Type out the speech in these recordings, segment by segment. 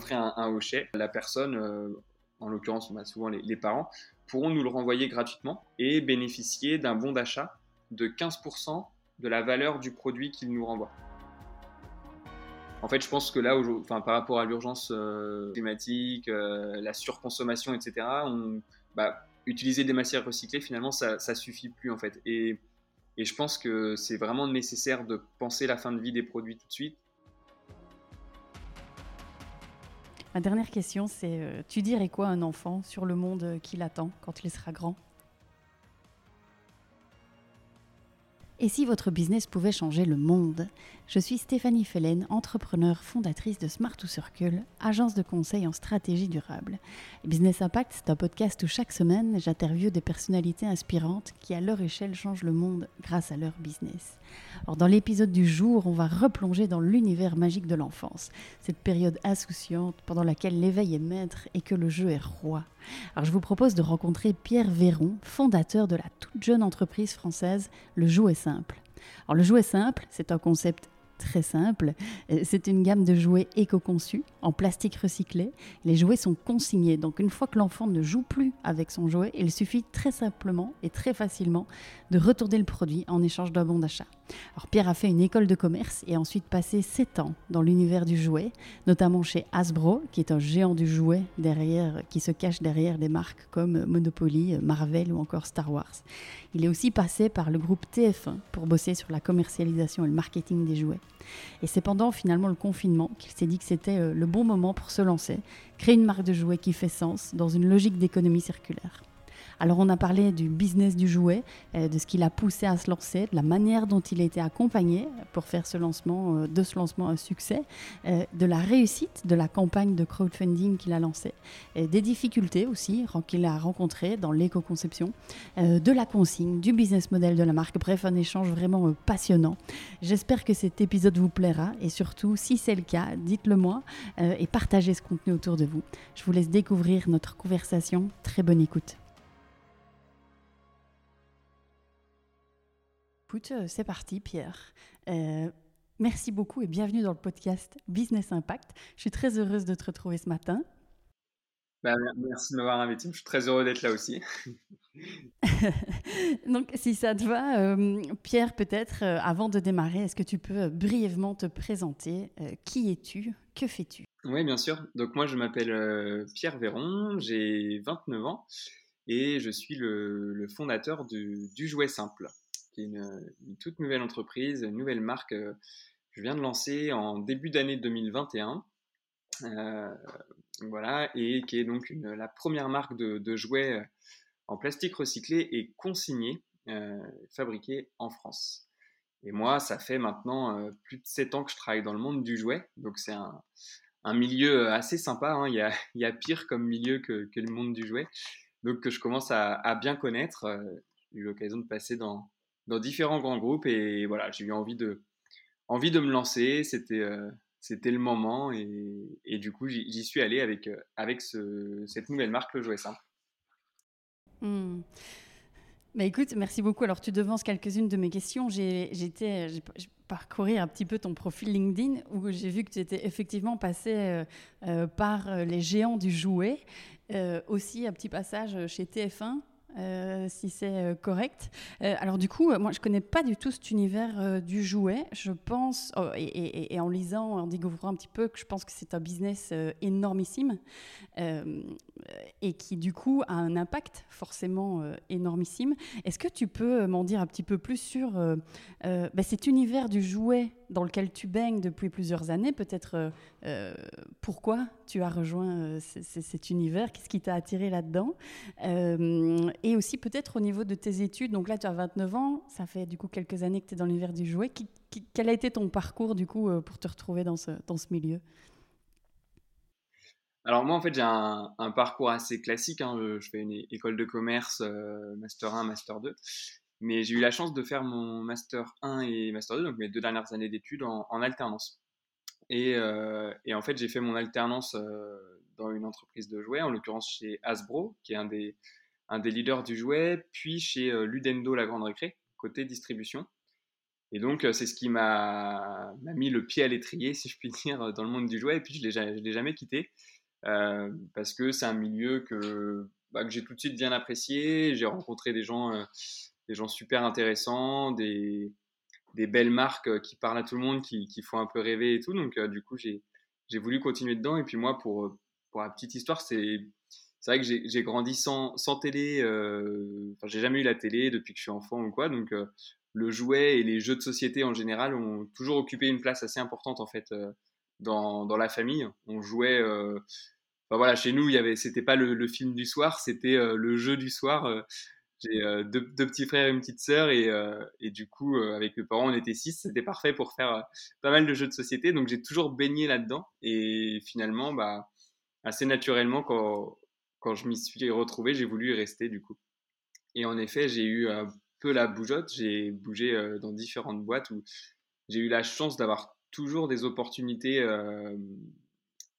offrait un hochet, la personne, en l'occurrence souvent les parents, pourront nous le renvoyer gratuitement et bénéficier d'un bon d'achat de 15% de la valeur du produit qu'ils nous renvoient. En fait, je pense que là, par rapport à l'urgence climatique, la surconsommation, etc., utiliser des matières recyclées, finalement, ça suffit plus en fait. Et je pense que c'est vraiment nécessaire de penser la fin de vie des produits tout de suite. Ma dernière question, c'est tu dirais quoi à un enfant sur le monde qui l'attend quand il sera grand ? Et si votre business pouvait changer le monde ? Je suis Stéphanie Fellain, entrepreneure fondatrice de Smart2Circle, agence de conseil en stratégie durable. Business Impact, c'est un podcast où chaque semaine, j'interviewe des personnalités inspirantes qui, à leur échelle, changent le monde grâce à leur business. Alors, dans l'épisode du jour, on va replonger dans l'univers magique de l'enfance, cette période insouciante pendant laquelle l'éveil est maître et que le jeu est roi. Alors, je vous propose de rencontrer Pierre Véron, fondateur de la toute jeune entreprise française Le Jouet Simple. Alors, le jouet simple, c'est un concept très simple. C'est une gamme de jouets éco-conçus, en plastique recyclé. Les jouets sont consignés, donc une fois que l'enfant ne joue plus avec son jouet, il suffit très simplement et très facilement de retourner le produit en échange d'un bon d'achat. Alors Pierre a fait une école de commerce et a ensuite passé 7 ans dans l'univers du jouet, notamment chez Hasbro, qui est un géant du jouet qui se cache derrière des marques comme Monopoly, Marvel ou encore Star Wars. Il est aussi passé par le groupe TF1 pour bosser sur la commercialisation et le marketing des jouets. Et c'est pendant finalement le confinement qu'il s'est dit que c'était le bon moment pour se lancer, créer une marque de jouets qui fait sens dans une logique d'économie circulaire. Alors on a parlé du business du jouet, de ce qui l'a poussé à se lancer, de la manière dont il a été accompagné pour faire de ce lancement un succès, de la réussite de la campagne de crowdfunding qu'il a lancée, des difficultés aussi qu'il a rencontrées dans l'éco-conception, de la consigne, du business model de la marque. Bref, un échange vraiment passionnant. J'espère que cet épisode vous plaira et surtout, si c'est le cas, dites-le moi et partagez ce contenu autour de vous. Je vous laisse découvrir notre conversation. Très bonne écoute. Écoute, c'est parti Pierre. Merci beaucoup et bienvenue dans le podcast Business Impact. Je suis très heureuse de te retrouver ce matin. Merci de m'avoir invité, je suis très heureux d'être là aussi. Donc si ça te va, Pierre, peut-être avant de démarrer, est-ce que tu peux brièvement te présenter ? Qui es-tu ? Que fais-tu ? Oui, bien sûr. Donc moi je m'appelle Pierre Véron, j'ai 29 ans et je suis le fondateur du Jouet Simple, qui est une toute nouvelle entreprise, une nouvelle marque que je viens de lancer en début d'année 2021. Et qui est donc la première marque de jouets en plastique recyclé et consigné, fabriquée en France. Et moi, ça fait maintenant plus de 7 ans que je travaille dans le monde du jouet. Donc c'est un milieu assez sympa, hein. Il y a pire comme milieu que le monde du jouet. Donc que je commence à bien connaître. J'ai eu l'occasion de passer dans différents grands groupes et voilà, j'ai eu envie de me lancer, c'était le moment et du coup j'y suis allé avec cette nouvelle marque, le Jouet Simple. Bah écoute, merci beaucoup. Alors tu devances quelques-unes de mes questions. J'ai parcouru un petit peu ton profil LinkedIn où j'ai vu que tu étais effectivement passé par les géants du jouet, aussi un petit passage chez TF1. Si c'est correct. Alors du coup, moi je connais pas du tout cet univers du jouet. Je pense, et en lisant, en découvrant un petit peu, que je pense que c'est un business énormissime et qui du coup a un impact forcément énormissime. Est-ce que tu peux m'en dire un petit peu plus sur cet univers du jouet dans lequel tu baignes depuis plusieurs années, peut-être pourquoi tu as rejoint cet univers, qu'est-ce qui t'a attiré là-dedans, et aussi peut-être au niveau de tes études. Donc là, tu as 29 ans, ça fait du coup quelques années que tu es dans l'univers du jouet. Quel a été ton parcours du coup pour te retrouver dans ce milieu ? Alors moi, en fait, j'ai un parcours assez classique, hein. Je fais une école de commerce, Master 1, Master 2. Mais j'ai eu la chance de faire mon Master 1 et Master 2, donc mes 2 dernières années d'études en alternance. Et en fait, j'ai fait mon alternance dans une entreprise de jouets, en l'occurrence chez Hasbro, qui est un des leaders du jouet, puis chez Ludendo, La Grande Récré, côté distribution. Et donc, c'est ce qui m'a mis le pied à l'étrier, si je puis dire, dans le monde du jouet. Et puis, je l'ai jamais quitté parce que c'est un milieu que j'ai tout de suite bien apprécié. J'ai rencontré des gens super intéressants, des belles marques qui parlent à tout le monde, qui font un peu rêver et tout. Donc, du coup, j'ai voulu continuer dedans. Et puis moi, pour la petite histoire, c'est vrai que j'ai grandi sans télé. J'ai jamais eu la télé depuis que je suis enfant ou quoi. Donc, le jouet et les jeux de société en général ont toujours occupé une place assez importante en fait dans la famille. On jouait. Chez nous, c'était pas le film du soir, c'était le jeu du soir. J'ai deux petits frères et une petite sœur et du coup, avec mes parents, on était 6. C'était parfait pour faire pas mal de jeux de société. Donc, j'ai toujours baigné là-dedans. Et finalement, assez naturellement, quand je m'y suis retrouvé, j'ai voulu y rester du coup. Et en effet, j'ai eu un peu la bougeotte. J'ai bougé dans différentes boîtes où j'ai eu la chance d'avoir toujours des opportunités,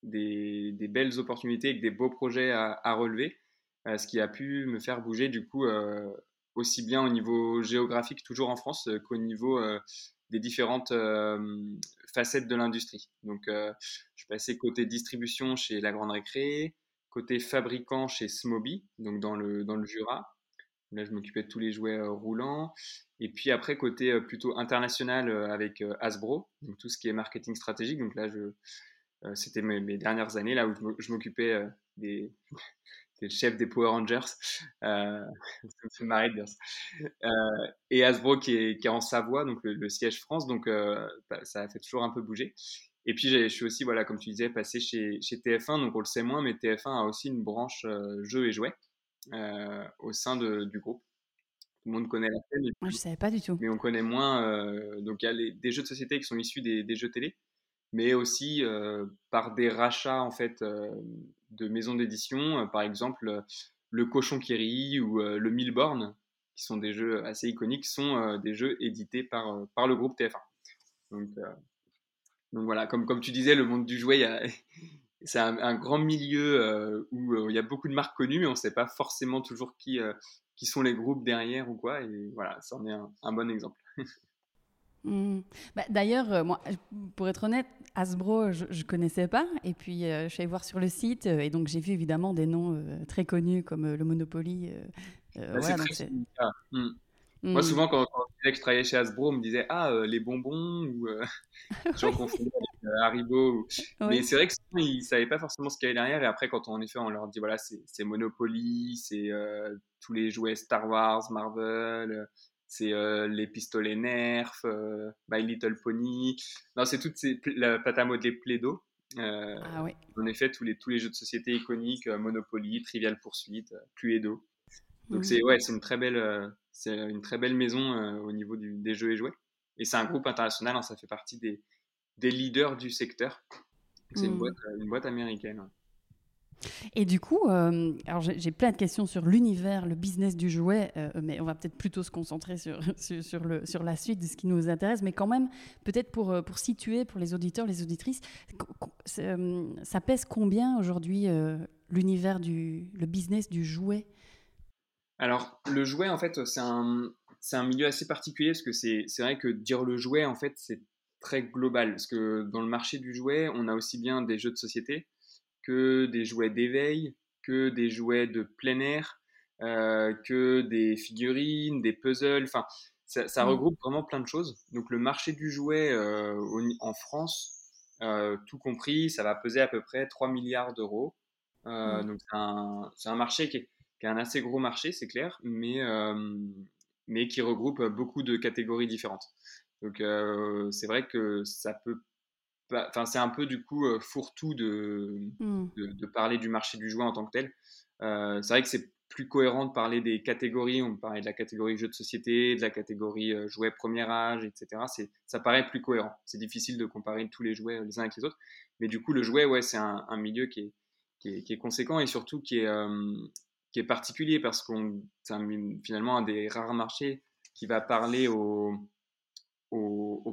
des belles opportunités avec des beaux projets à relever. Ce qui a pu me faire bouger du coup aussi bien au niveau géographique, toujours en France, qu'au niveau des différentes facettes de l'industrie. Donc, je suis passé côté distribution chez La Grande Récré, côté fabricant chez Smoby, donc dans le Jura. Là, je m'occupais de tous les jouets roulants. Et puis après, côté plutôt international avec Hasbro, donc tout ce qui est marketing stratégique. Donc là, c'était mes dernières années là où je m'occupais des... C'est le chef des Power Rangers, c'est marrant de dire ça. Et Hasbro qui est en Savoie, donc le siège France, donc ça a fait toujours un peu bouger. Et puis je suis aussi, comme tu disais, passé chez TF1, donc on le sait moins, mais TF1 a aussi une branche jeux et jouets au sein du groupe. Tout le monde connaît la chaîne. Moi, je ne savais pas du tout. Mais on connaît moins, donc il y a des jeux de société qui sont issus des jeux télé, mais aussi par des rachats en fait de maisons d'édition, par exemple Le Cochon qui rit ou Le Milbourne, qui sont des jeux assez iconiques, sont des jeux édités par le groupe TF1. Donc voilà, comme tu disais, le monde du jouet, c'est un grand milieu où il y a beaucoup de marques connues, mais on ne sait pas forcément toujours qui sont les groupes derrière ou quoi, et voilà, ça en est un bon exemple. D'ailleurs, moi, pour être honnête, Hasbro, je ne connaissais pas. Et puis, je suis allée voir sur le site. Et donc, j'ai vu évidemment des noms très connus comme le Monopoly. Moi, souvent, quand je disais que je travaillais chez Hasbro, on me disait « Ah, les bonbons » ou « J'en confondais avec Haribo ou... ». Oui. Mais c'est vrai que souvent, ils ne savaient pas forcément ce qu'il y avait derrière. Et après, quand on leur dit « Voilà, c'est Monopoly, c'est tous les jouets Star Wars, Marvel ». C'est les pistolets Nerf, My Little Pony. Non, c'est toute la pâte à modeler Play-Doh. Ah oui. En effet, tous les jeux de société iconiques, Monopoly, Trivial Pursuit, Cluedo. Donc c'est une très belle maison au niveau des jeux et jouets. Et c'est un groupe international, hein, ça fait partie des leaders du secteur. Donc, c'est une boîte américaine. Ouais. Et du coup, alors j'ai plein de questions sur l'univers, le business du jouet, mais on va peut-être plutôt se concentrer sur la suite de ce qui nous intéresse. Mais quand même, peut-être pour situer pour les auditeurs, les auditrices, ça pèse combien aujourd'hui l'univers le business du jouet ? Alors le jouet, en fait, c'est un milieu assez particulier parce que c'est vrai que dire le jouet, en fait, c'est très global parce que dans le marché du jouet, on a aussi bien des jeux de société que des jouets d'éveil, que des jouets de plein air, que des figurines, des puzzles, enfin, ça regroupe vraiment plein de choses. Donc le marché du jouet en France, tout compris, ça va peser à peu près 3 milliards d'euros. Donc c'est un marché qui est un assez gros marché, c'est clair, mais qui regroupe beaucoup de catégories différentes. Donc c'est vrai que ça peut... Enfin, c'est un peu du coup fourre-tout de parler du marché du jouet en tant que tel. C'est vrai que c'est plus cohérent de parler des catégories. On parlait de la catégorie jeux de société, de la catégorie jouets premier âge, etc. Ça paraît plus cohérent. C'est difficile de comparer tous les jouets les uns avec les autres. Mais du coup, le jouet, c'est un milieu qui est conséquent et surtout qui est particulier parce que c'est finalement un des rares marchés qui va parler aux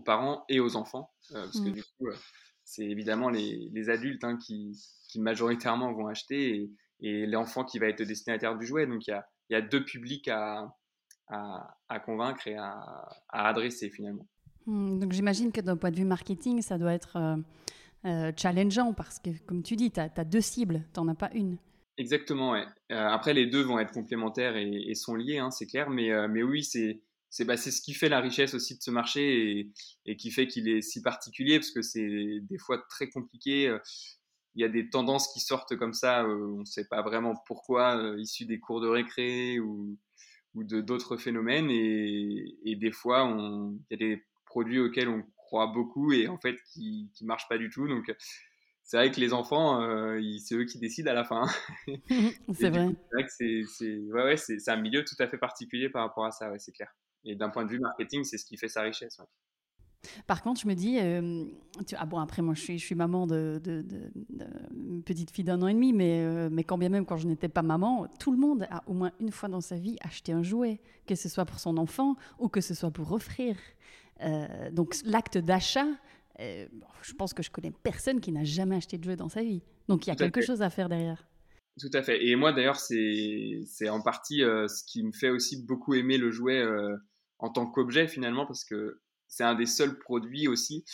parents et aux enfants parce que du coup c'est évidemment les adultes hein, qui majoritairement vont acheter et l'enfant qui va être destinataire du jouet, donc il y a deux publics à convaincre et à adresser finalement. Donc j'imagine que d'un point de vue marketing, ça doit être challengeant parce que, comme tu dis, tu as deux cibles, tu n'en as pas une. Exactement, ouais. Après, les deux vont être complémentaires et sont liés, hein, c'est clair. Mais oui, c'est ce qui fait la richesse aussi de ce marché et qui fait qu'il est si particulier parce que c'est des fois très compliqué. Il y a des tendances qui sortent comme ça, on ne sait pas vraiment pourquoi, issues des cours de récré ou de, d'autres phénomènes. Et des fois, il y a des produits auxquels on croit beaucoup et en fait qui ne marchent pas du tout. Donc, c'est vrai que les enfants, c'est eux qui décident à la fin. C'est vrai. C'est vrai que c'est un milieu tout à fait particulier par rapport à ça, ouais, c'est clair. Et d'un point de vue marketing, c'est ce qui fait sa richesse. Ouais. Par contre, je me dis, après moi je suis maman de petite fille d'1 an et demi, mais quand bien même quand je n'étais pas maman, tout le monde a au moins une fois dans sa vie acheté un jouet, que ce soit pour son enfant ou que ce soit pour offrir. Donc l'acte d'achat, je pense que je connais personne qui n'a jamais acheté de jouet dans sa vie. Donc il y a quelque chose à faire derrière. Tout à fait. Et moi d'ailleurs, c'est en partie ce qui me fait aussi beaucoup aimer le jouet en tant qu'objet finalement, parce que c'est un des seuls produits aussi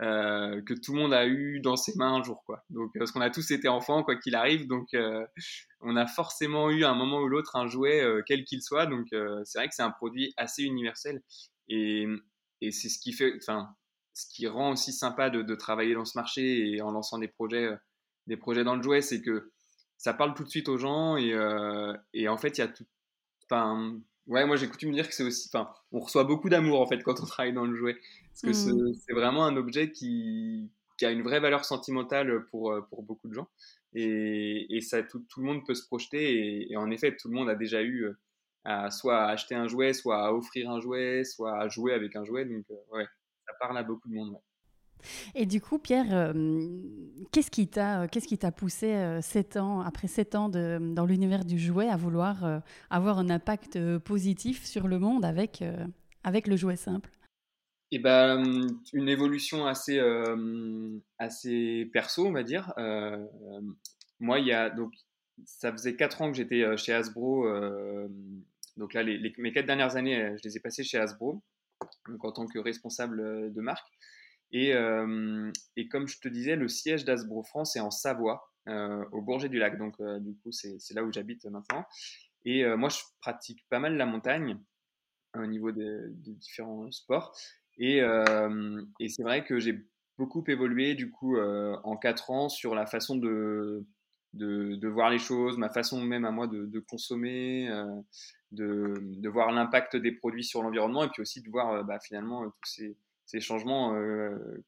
que tout le monde a eu dans ses mains un jour, quoi. Donc, parce qu'on a tous été enfants, quoi qu'il arrive. Donc, on a forcément eu à un moment ou l'autre un jouet, quel qu'il soit. Donc, c'est vrai que c'est un produit assez universel. Et c'est ce qui fait, ce qui rend aussi sympa de travailler dans ce marché et en lançant des projets dans le jouet, c'est que ça parle tout de suite aux gens. Et en fait, il y a tout... Ouais, moi j'ai coutume de dire que c'est aussi, on reçoit beaucoup d'amour en fait quand on travaille dans le jouet, parce que c'est vraiment un objet qui a une vraie valeur sentimentale pour beaucoup de gens, et ça tout le monde peut se projeter, et en effet tout le monde a déjà eu à soit acheter un jouet, soit à offrir un jouet, soit à jouer avec un jouet, donc ouais, ça parle à beaucoup de monde. Ouais. Et du coup, Pierre, qu'est-ce qui t'a poussé après 7 ans dans l'univers du jouet à vouloir avoir un impact positif sur le monde avec le jouet simple ? Eh ben, une évolution assez perso, on va dire. Moi, ça faisait 4 ans que j'étais chez Hasbro. Donc là, mes 4 dernières années, je les ai passées chez Hasbro, donc en tant que responsable de marque. Et comme je te disais, le siège d'Hasbro France est en Savoie, au Bourget-du-Lac. Donc, du coup, c'est là où j'habite maintenant. Et moi, je pratique pas mal la montagne au niveau des différents sports. Et c'est vrai que j'ai beaucoup évolué, du coup, en 4 ans, sur la façon de voir les choses, ma façon même à moi de consommer, de voir l'impact des produits sur l'environnement, et puis aussi de voir finalement tous ces changements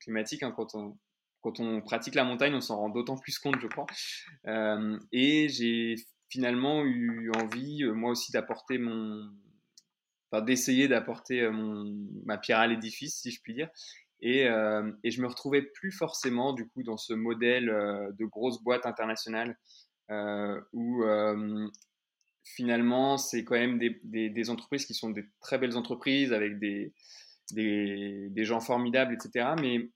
climatiques, hein, quand on pratique la montagne, on s'en rend d'autant plus compte, je crois. Et j'ai finalement eu envie, moi aussi, d'essayer d'apporter ma pierre à l'édifice, si je puis dire. Et je me retrouvais plus forcément, du coup, dans ce modèle de grosse boîte internationale où finalement, c'est quand même des entreprises qui sont des très belles entreprises avec des gens formidables, etc., mais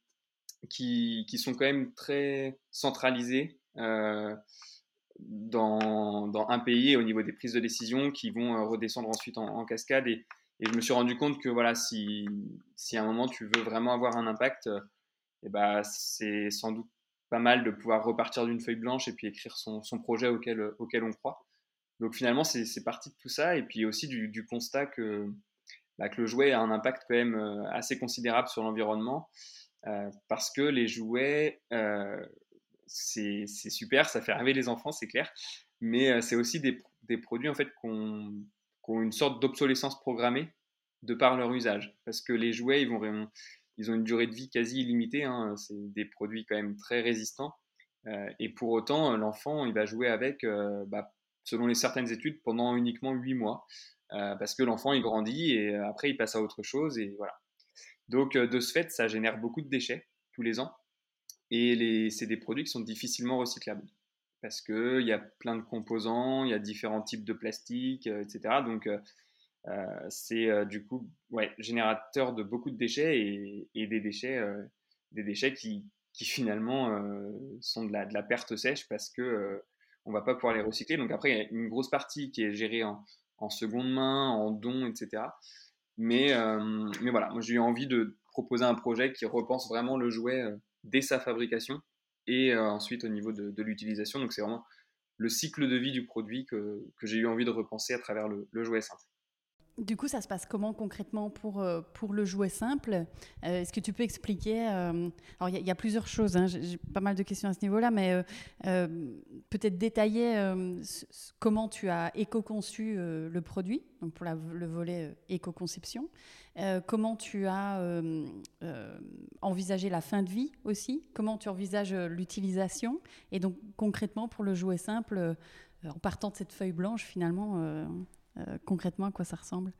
qui sont quand même très centralisés dans un pays au niveau des prises de décision qui vont redescendre ensuite en cascade. Et je me suis rendu compte que voilà, si à un moment tu veux vraiment avoir un impact, c'est sans doute pas mal de pouvoir repartir d'une feuille blanche et puis écrire son projet auquel on croit. Donc finalement, c'est parti de tout ça, et puis aussi du constat que le jouet a un impact quand même assez considérable sur l'environnement, parce que les jouets, c'est super, ça fait rêver les enfants, c'est clair, mais c'est aussi des produits en fait qui ont une sorte d'obsolescence programmée de par leur usage, parce que les jouets, ils ont une durée de vie quasi illimitée, hein, c'est des produits quand même très résistants, et pour autant, l'enfant, il va jouer avec, selon certaines études, pendant uniquement 8 mois, parce que l'enfant il grandit et après il passe à autre chose, et voilà. Donc de ce fait, ça génère beaucoup de déchets tous les ans, et c'est des produits qui sont difficilement recyclables parce que il y a plein de composants, il y a différents types de plastique, etc. Donc c'est du coup générateur de beaucoup de déchets, et des déchets qui finalement sont de la perte sèche, parce que on va pas pouvoir les recycler. Donc après il y a une grosse partie qui est gérée en seconde main, en don, etc. Mais voilà, moi j'ai eu envie de proposer un projet qui repense vraiment le jouet dès sa fabrication et ensuite au niveau de l'utilisation. Donc c'est vraiment le cycle de vie du produit que j'ai eu envie de repenser à travers le jouet simple. Du coup, ça se passe comment concrètement pour le jouet simple ? Est-ce que tu peux expliquer alors, il y a plusieurs choses, hein, j'ai pas mal de questions à ce niveau-là, mais peut-être détailler comment tu as éco-conçu le produit, donc pour le volet éco-conception, comment tu as envisagé la fin de vie aussi, comment tu envisages l'utilisation, et donc concrètement pour le jouet simple, en partant de cette feuille blanche finalement... concrètement, à quoi ça ressemble ?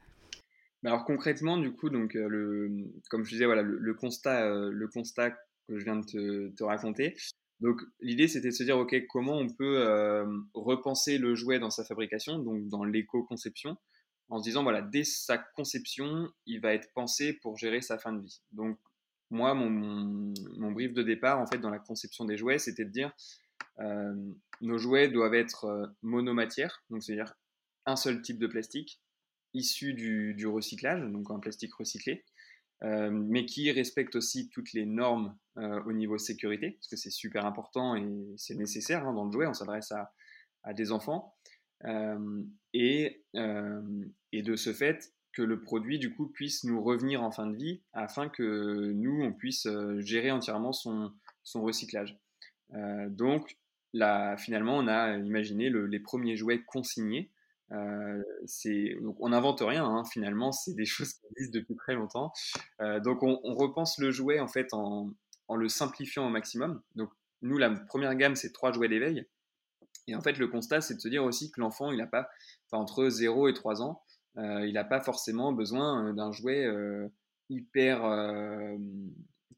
Alors concrètement, du coup, donc, comme je disais, voilà, le constat que je viens de te raconter. Donc l'idée, c'était de se dire, ok, comment on peut repenser le jouet dans sa fabrication, donc dans l'éco-conception, en se disant, voilà, dès sa conception, il va être pensé pour gérer sa fin de vie. Donc moi, mon brief de départ, en fait, dans la conception des jouets, c'était de dire, nos jouets doivent être monomatières, donc c'est-à-dire un seul type de plastique issu du recyclage, donc un plastique recyclé, mais qui respecte aussi toutes les normes au niveau sécurité, parce que c'est super important et c'est nécessaire, hein, dans le jouet, on s'adresse à des enfants, et de ce fait que le produit du coup puisse nous revenir en fin de vie afin que nous on puisse gérer entièrement son recyclage. Donc là, finalement, on a imaginé les premiers jouets consignés. Donc on n'invente rien, hein, finalement c'est des choses qui existent depuis très longtemps, donc on repense le jouet en fait en le simplifiant au maximum. Donc nous, la première gamme, c'est 3 jouets d'éveil, et en fait le constat, c'est de se dire aussi que l'enfant, il a pas, enfin, entre 0 et 3 ans, il n'a pas forcément besoin d'un jouet hyper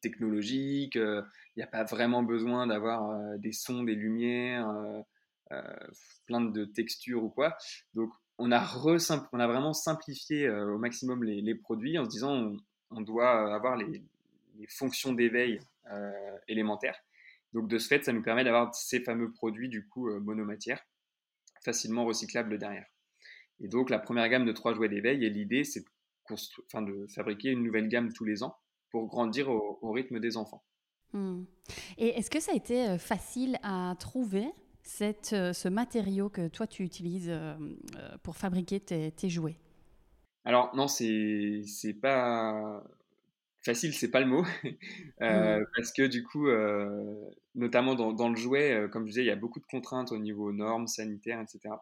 technologique, il n'y a pas vraiment besoin d'avoir des sons, des lumières, plein de textures ou quoi. Donc on a vraiment simplifié au maximum les produits, en se disant on doit avoir les fonctions d'éveil élémentaires. Donc de ce fait, ça nous permet d'avoir ces fameux produits du coup monomatières, facilement recyclables derrière. Et donc la première gamme de 3 jouets d'éveil, et l'idée, c'est de fabriquer une nouvelle gamme tous les ans pour grandir au rythme des enfants. Et est-ce que ça a été facile à trouver, ce matériau que toi tu utilises pour fabriquer tes jouets ? Alors non, c'est pas facile, c'est pas le mot, parce que du coup, notamment dans le jouet, comme je disais, il y a beaucoup de contraintes au niveau normes, sanitaires, etc.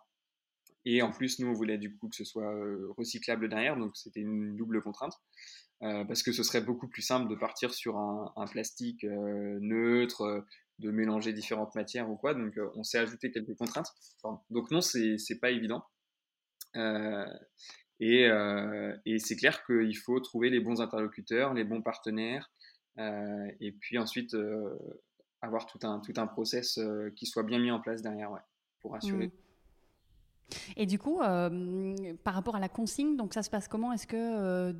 Et en plus, nous, on voulait du coup que ce soit recyclable derrière, donc c'était une double contrainte, parce que ce serait beaucoup plus simple de partir sur un plastique neutre, de mélanger différentes matières ou quoi. Donc on s'est ajouté quelques contraintes. Enfin, donc non, c'est pas évident. Et c'est clair qu'il faut trouver les bons interlocuteurs, les bons partenaires, et puis ensuite avoir tout un process qui soit bien mis en place derrière, ouais, pour assurer. Et du coup, par rapport à la consigne, donc ça se passe comment ? Est-ce que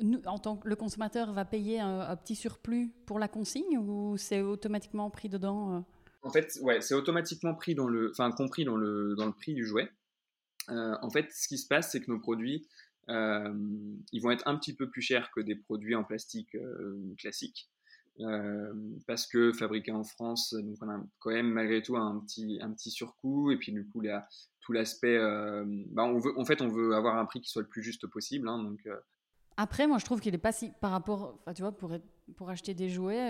nous, en tant que le consommateur, va payer un petit surplus pour la consigne, ou c'est automatiquement pris dedans ? En fait, ouais, c'est automatiquement pris compris dans le prix du jouet. En fait, ce qui se passe, c'est que nos produits, ils vont être un petit peu plus chers que des produits en plastique classique, parce que fabriqués en France, donc on a quand même malgré tout un petit surcoût, et puis du coup tout l'aspect, on veut avoir un prix qui soit le plus juste possible, hein, donc. Après, moi, je trouve qu'il est pas si... Par rapport... Enfin, tu vois, pour acheter des jouets,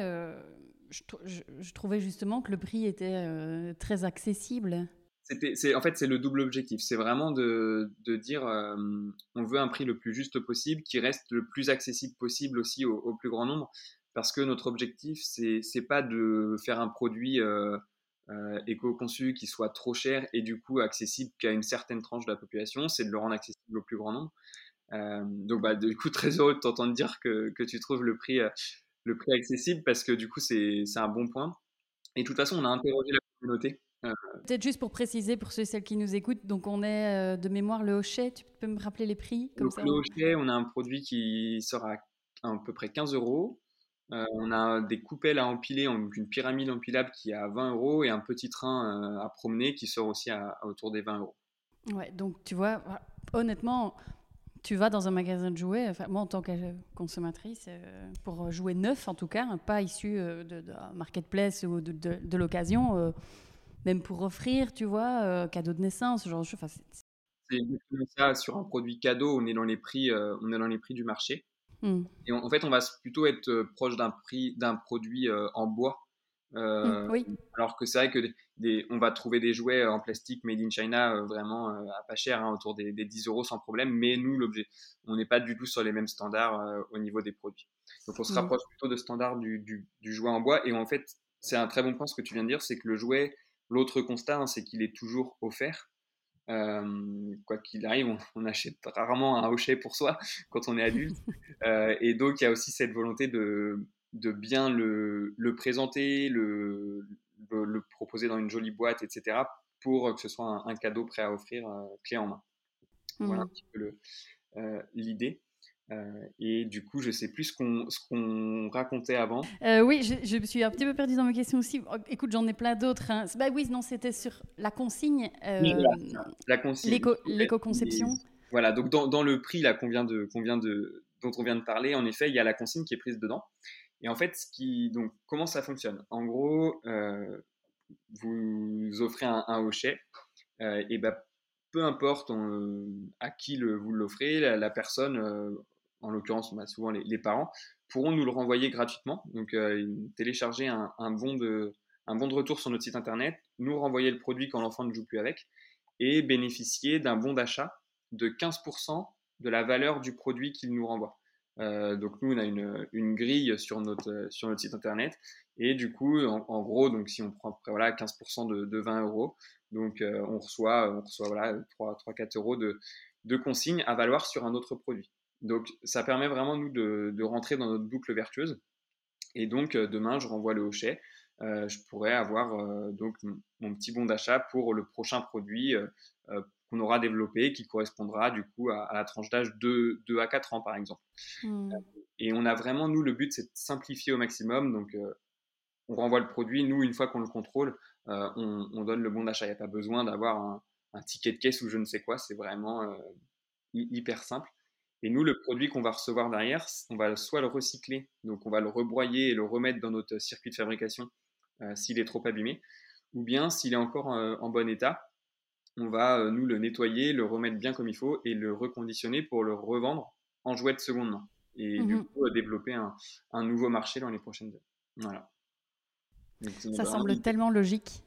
je trouvais justement que le prix était très accessible. En fait, c'est le double objectif. C'est vraiment de dire on veut un prix le plus juste possible, qui reste le plus accessible possible aussi au plus grand nombre, parce que notre objectif, c'est pas de faire un produit éco-conçu qui soit trop cher et du coup accessible qu'à une certaine tranche de la population, c'est de le rendre accessible au plus grand nombre. Donc du coup, très heureux de t'entendre dire que tu trouves le prix accessible, parce que du coup c'est un bon point. Et de toute façon, on a interrogé la communauté. Peut-être juste pour préciser pour ceux et celles qui nous écoutent, donc on est de mémoire le Hochet, tu peux me rappeler les prix comme donc, ça ? Le Hochet, on a un produit qui sort à peu près 15 €, on a des coupelles à empiler, donc une pyramide empilable qui est à 20 € et un petit train à promener qui sort aussi à autour des 20 €. Ouais, donc tu vois, honnêtement, tu vas dans un magasin de jouets, enfin, moi en tant que consommatrice, pour jouer neuf en tout cas, hein, pas issu de marketplace ou de l'occasion, même pour offrir, tu vois, cadeau de naissance, ce genre de choses. Enfin, c'est exactement ça, sur un produit cadeau, on est dans les prix, du marché. Mm. Et en fait, on va plutôt être proche d'un prix, d'un produit en bois. Oui. Alors que c'est vrai qu'on va trouver des jouets en plastique made in China vraiment à pas cher, hein, autour des 10 euros sans problème, mais nous, l'objet, on n'est pas du tout sur les mêmes standards au niveau des produits. Donc on se rapproche plutôt de standards du jouet en bois. Et en fait, c'est un très bon point ce que tu viens de dire, c'est que le jouet, l'autre constat, hein, c'est qu'il est toujours offert. Quoi qu'il arrive, on achète rarement un hochet pour soi quand on est adulte. Et donc il y a aussi cette volonté de bien le présenter, le proposer dans une jolie boîte, etc., pour que ce soit un cadeau prêt à offrir, clé en main. Voilà un petit peu l'idée. Et du coup, je ne sais plus ce qu'on racontait avant. Oui, je me suis un petit peu perdue dans mes questions aussi. Écoute, j'en ai plein d'autres. Hein. Bah oui, non, c'était sur la consigne. La consigne. L'éco-conception. Voilà, donc dans le prix là, dont on vient de parler, en effet, il y a la consigne qui est prise dedans. Et en fait, comment ça fonctionne ? En gros, vous offrez un hochet, et ben, peu importe à qui vous l'offrez, la personne, en l'occurrence, on a souvent les parents, pourront nous le renvoyer gratuitement. Donc, télécharger un bon de retour sur notre site internet, nous renvoyer le produit quand l'enfant ne joue plus avec, et bénéficier d'un bon d'achat de 15% de la valeur du produit qu'il nous renvoie. Donc nous on a une grille sur notre site internet, et du coup en gros, donc si on prend voilà 15% de 20 euros, donc on reçoit voilà 3-4 euros de consignes à valoir sur un autre produit. Donc ça permet vraiment nous de rentrer dans notre boucle vertueuse, et donc demain je renvoie le hochet, je pourrais avoir donc mon petit bon d'achat pour le prochain produit qu'on aura développé, qui correspondra du coup à la tranche d'âge de 2 à 4 ans par exemple. Et on a vraiment, nous, le but c'est de simplifier au maximum. Donc on renvoie le produit, nous une fois qu'on le contrôle, on donne le bon d'achat. Il n'y a pas besoin d'avoir un ticket de caisse ou je ne sais quoi, c'est vraiment hyper simple. Et nous, le produit qu'on va recevoir derrière, on va soit le recycler, donc on va le rebroyer et le remettre dans notre circuit de fabrication s'il est trop abîmé, ou bien s'il est encore en bon état, on va nous le nettoyer, le remettre bien comme il faut et le reconditionner pour le revendre en jouet de seconde main. Et du coup, développer un nouveau marché dans les prochaines années. Voilà. Donc, ça semble tellement logique.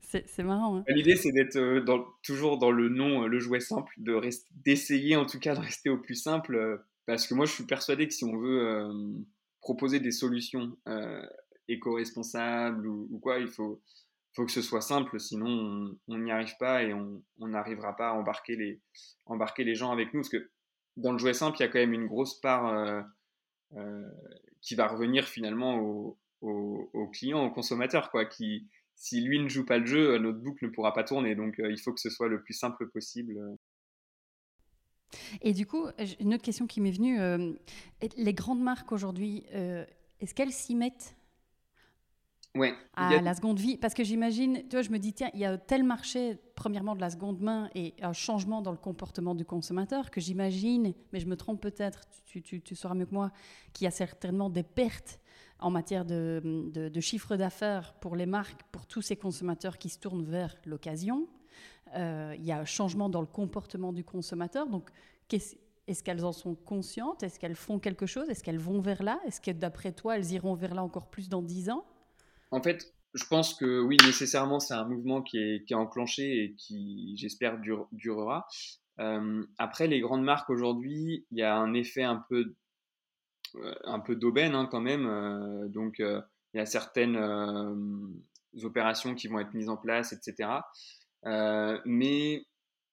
C'est marrant. Hein. L'idée, c'est d'être toujours dans le nom, le jouet simple, d'essayer en tout cas de rester au plus simple. Parce que moi, je suis persuadé que si on veut proposer des solutions éco-responsables ou quoi, il faut que ce soit simple, sinon on n'y arrive pas et on n'arrivera pas à embarquer les gens avec nous. Parce que dans le jouet simple, il y a quand même une grosse part qui va revenir finalement au client, au consommateur, quoi, qui, si lui ne joue pas le jeu, notre boucle ne pourra pas tourner. Donc il faut que ce soit le plus simple possible. Et du coup, une autre question qui m'est venue, les grandes marques aujourd'hui, est-ce qu'elles s'y mettent ? Ouais. La seconde vie, parce que j'imagine, tu vois, je me dis, tiens, il y a tel marché, premièrement, de la seconde main et un changement dans le comportement du consommateur que j'imagine, mais je me trompe peut-être, tu sauras mieux que moi, qu'il y a certainement des pertes en matière de chiffre d'affaires pour les marques, pour tous ces consommateurs qui se tournent vers l'occasion. Il y a un changement dans le comportement du consommateur, donc est-ce qu'elles en sont conscientes ? Est-ce qu'elles font quelque chose ? Est-ce qu'elles vont vers là ? Est-ce que, d'après toi, elles iront vers là encore plus dans 10 ans ? En fait, je pense que oui, nécessairement, c'est un mouvement qui est enclenché et qui, j'espère, durera. Après, les grandes marques, aujourd'hui, il y a un effet un peu d'aubaine, hein, quand même. Donc, il y a certaines opérations qui vont être mises en place, etc. Mais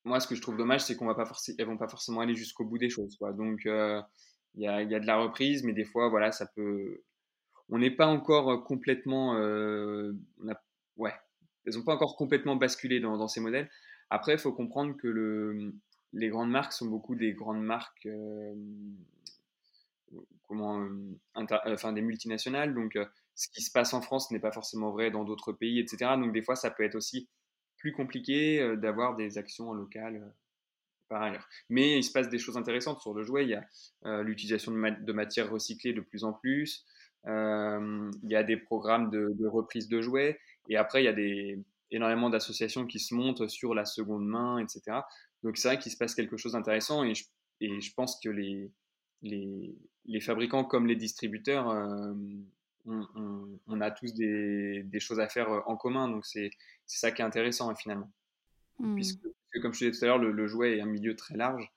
moi, ce que je trouve dommage, c'est qu'elles vont pas forcément aller jusqu'au bout des choses, quoi. Donc, il y a de la reprise, mais des fois, voilà, ça peut... On n'est pas encore complètement... elles n'ont pas encore complètement basculé dans ces modèles. Après, il faut comprendre que les grandes marques sont beaucoup des grandes marques... des multinationales. Donc, ce qui se passe en France n'est pas forcément vrai dans d'autres pays, etc. Donc, des fois, ça peut être aussi plus compliqué d'avoir des actions locales par ailleurs. Mais il se passe des choses intéressantes sur le jouet. Il y a l'utilisation de matières recyclées de plus en plus. Il y a des programmes de reprise de jouets. Et après, il y a énormément d'associations qui se montent sur la seconde main, etc. Donc, c'est vrai qu'il se passe quelque chose d'intéressant. Et je pense que les fabricants comme les distributeurs, on a tous des choses à faire en commun. Donc, c'est ça qui est intéressant, finalement. Puisque, comme je te disais tout à l'heure, le jouet est un milieu très large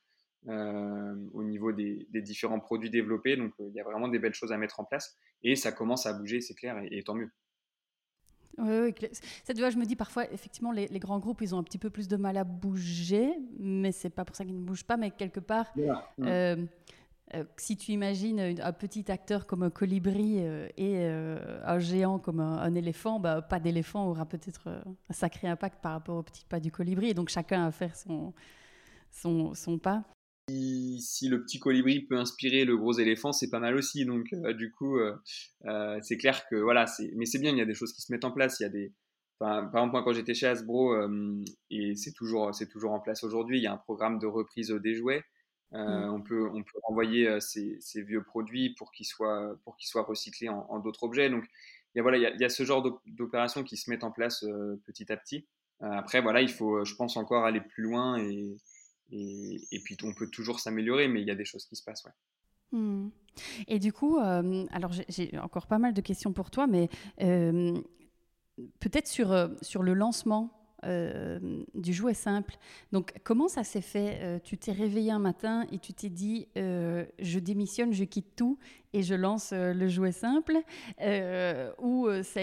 au niveau des différents produits développés. Donc, il y a vraiment des belles choses à mettre en place. Et ça commence à bouger, c'est clair, et tant mieux. Oui, ça, tu vois, je me dis parfois, effectivement, les grands groupes, ils ont un petit peu plus de mal à bouger, mais c'est pas pour ça qu'ils ne bougent pas, mais quelque part... si tu imagines un petit acteur comme un colibri et un géant comme un éléphant, bah, pas d'éléphant aura peut-être un sacré impact par rapport au petit pas du colibri. Et donc, chacun a fait son pas. Si le petit colibri peut inspirer le gros éléphant, c'est pas mal aussi. Donc, du coup, c'est clair que... voilà. Mais c'est bien, il y a des choses qui se mettent en place. Il y a des... Enfin, par exemple, quand j'étais chez Hasbro, et c'est toujours en place aujourd'hui, il y a un programme de reprise des jouets. On peut renvoyer ces vieux produits pour qu'ils soient recyclés en d'autres objets. Donc il y a ce genre d'opérations qui se mettent en place petit à petit. Après voilà, il faut, je pense, encore aller plus loin et puis on peut toujours s'améliorer, mais il y a des choses qui se passent. Et du coup, alors j'ai encore pas mal de questions pour toi, mais peut-être sur le lancement du jouet simple. Donc, comment ça s'est fait ? Tu t'es réveillé un matin et tu t'es dit je démissionne, je quitte tout et je lance le jouet simple, ou ça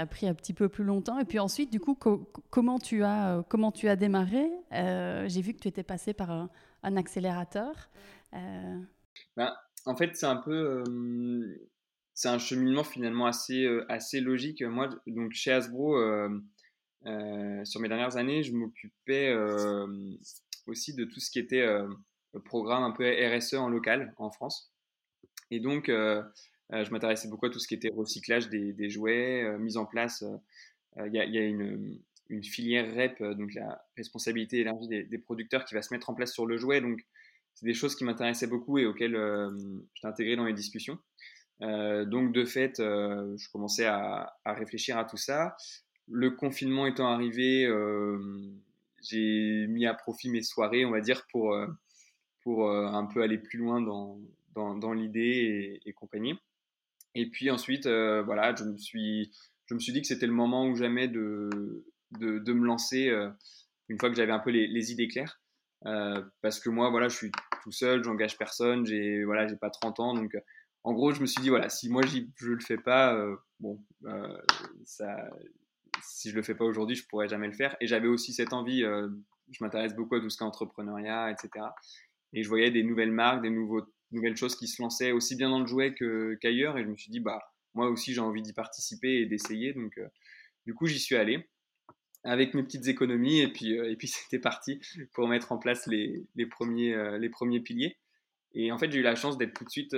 a pris un petit peu plus longtemps. Et puis ensuite, du coup, comment tu as démarré ? J'ai vu que tu étais passé par un accélérateur. En fait, c'est un peu... c'est un cheminement finalement assez logique. Moi, donc, chez Hasbro... sur mes dernières années, je m'occupais aussi de tout ce qui était programme un peu RSE en local, en France. Et donc, je m'intéressais beaucoup à tout ce qui était recyclage des jouets, mise en place. Il y a une filière REP, donc la responsabilité élargie des producteurs, qui va se mettre en place sur le jouet. Donc, c'est des choses qui m'intéressaient beaucoup et auxquelles j'étais intégré dans les discussions. Donc, de fait, je commençais à réfléchir à tout ça. Le confinement étant arrivé, j'ai mis à profit mes soirées, on va dire, pour un peu aller plus loin dans l'idée et compagnie. Et puis ensuite, voilà, je me suis dit que c'était le moment ou jamais de me lancer, une fois que j'avais un peu les idées claires. Parce que moi, voilà, je suis tout seul, j'engage personne, j'ai pas 30 ans, donc... En gros, je me suis dit, voilà, si moi, je le fais pas, ça... Si je le fais pas aujourd'hui, je pourrais jamais le faire. Et j'avais aussi cette envie. Je m'intéresse beaucoup à tout ce qui est entrepreneuriat, etc. Et je voyais des nouvelles marques, nouvelles choses qui se lançaient aussi bien dans le jouet qu'ailleurs. Et je me suis dit, bah, moi aussi, j'ai envie d'y participer et d'essayer. Donc, du coup, j'y suis allé avec mes petites économies. Et puis, c'était parti pour mettre en place les premiers piliers. Et en fait, j'ai eu la chance d'être tout de suite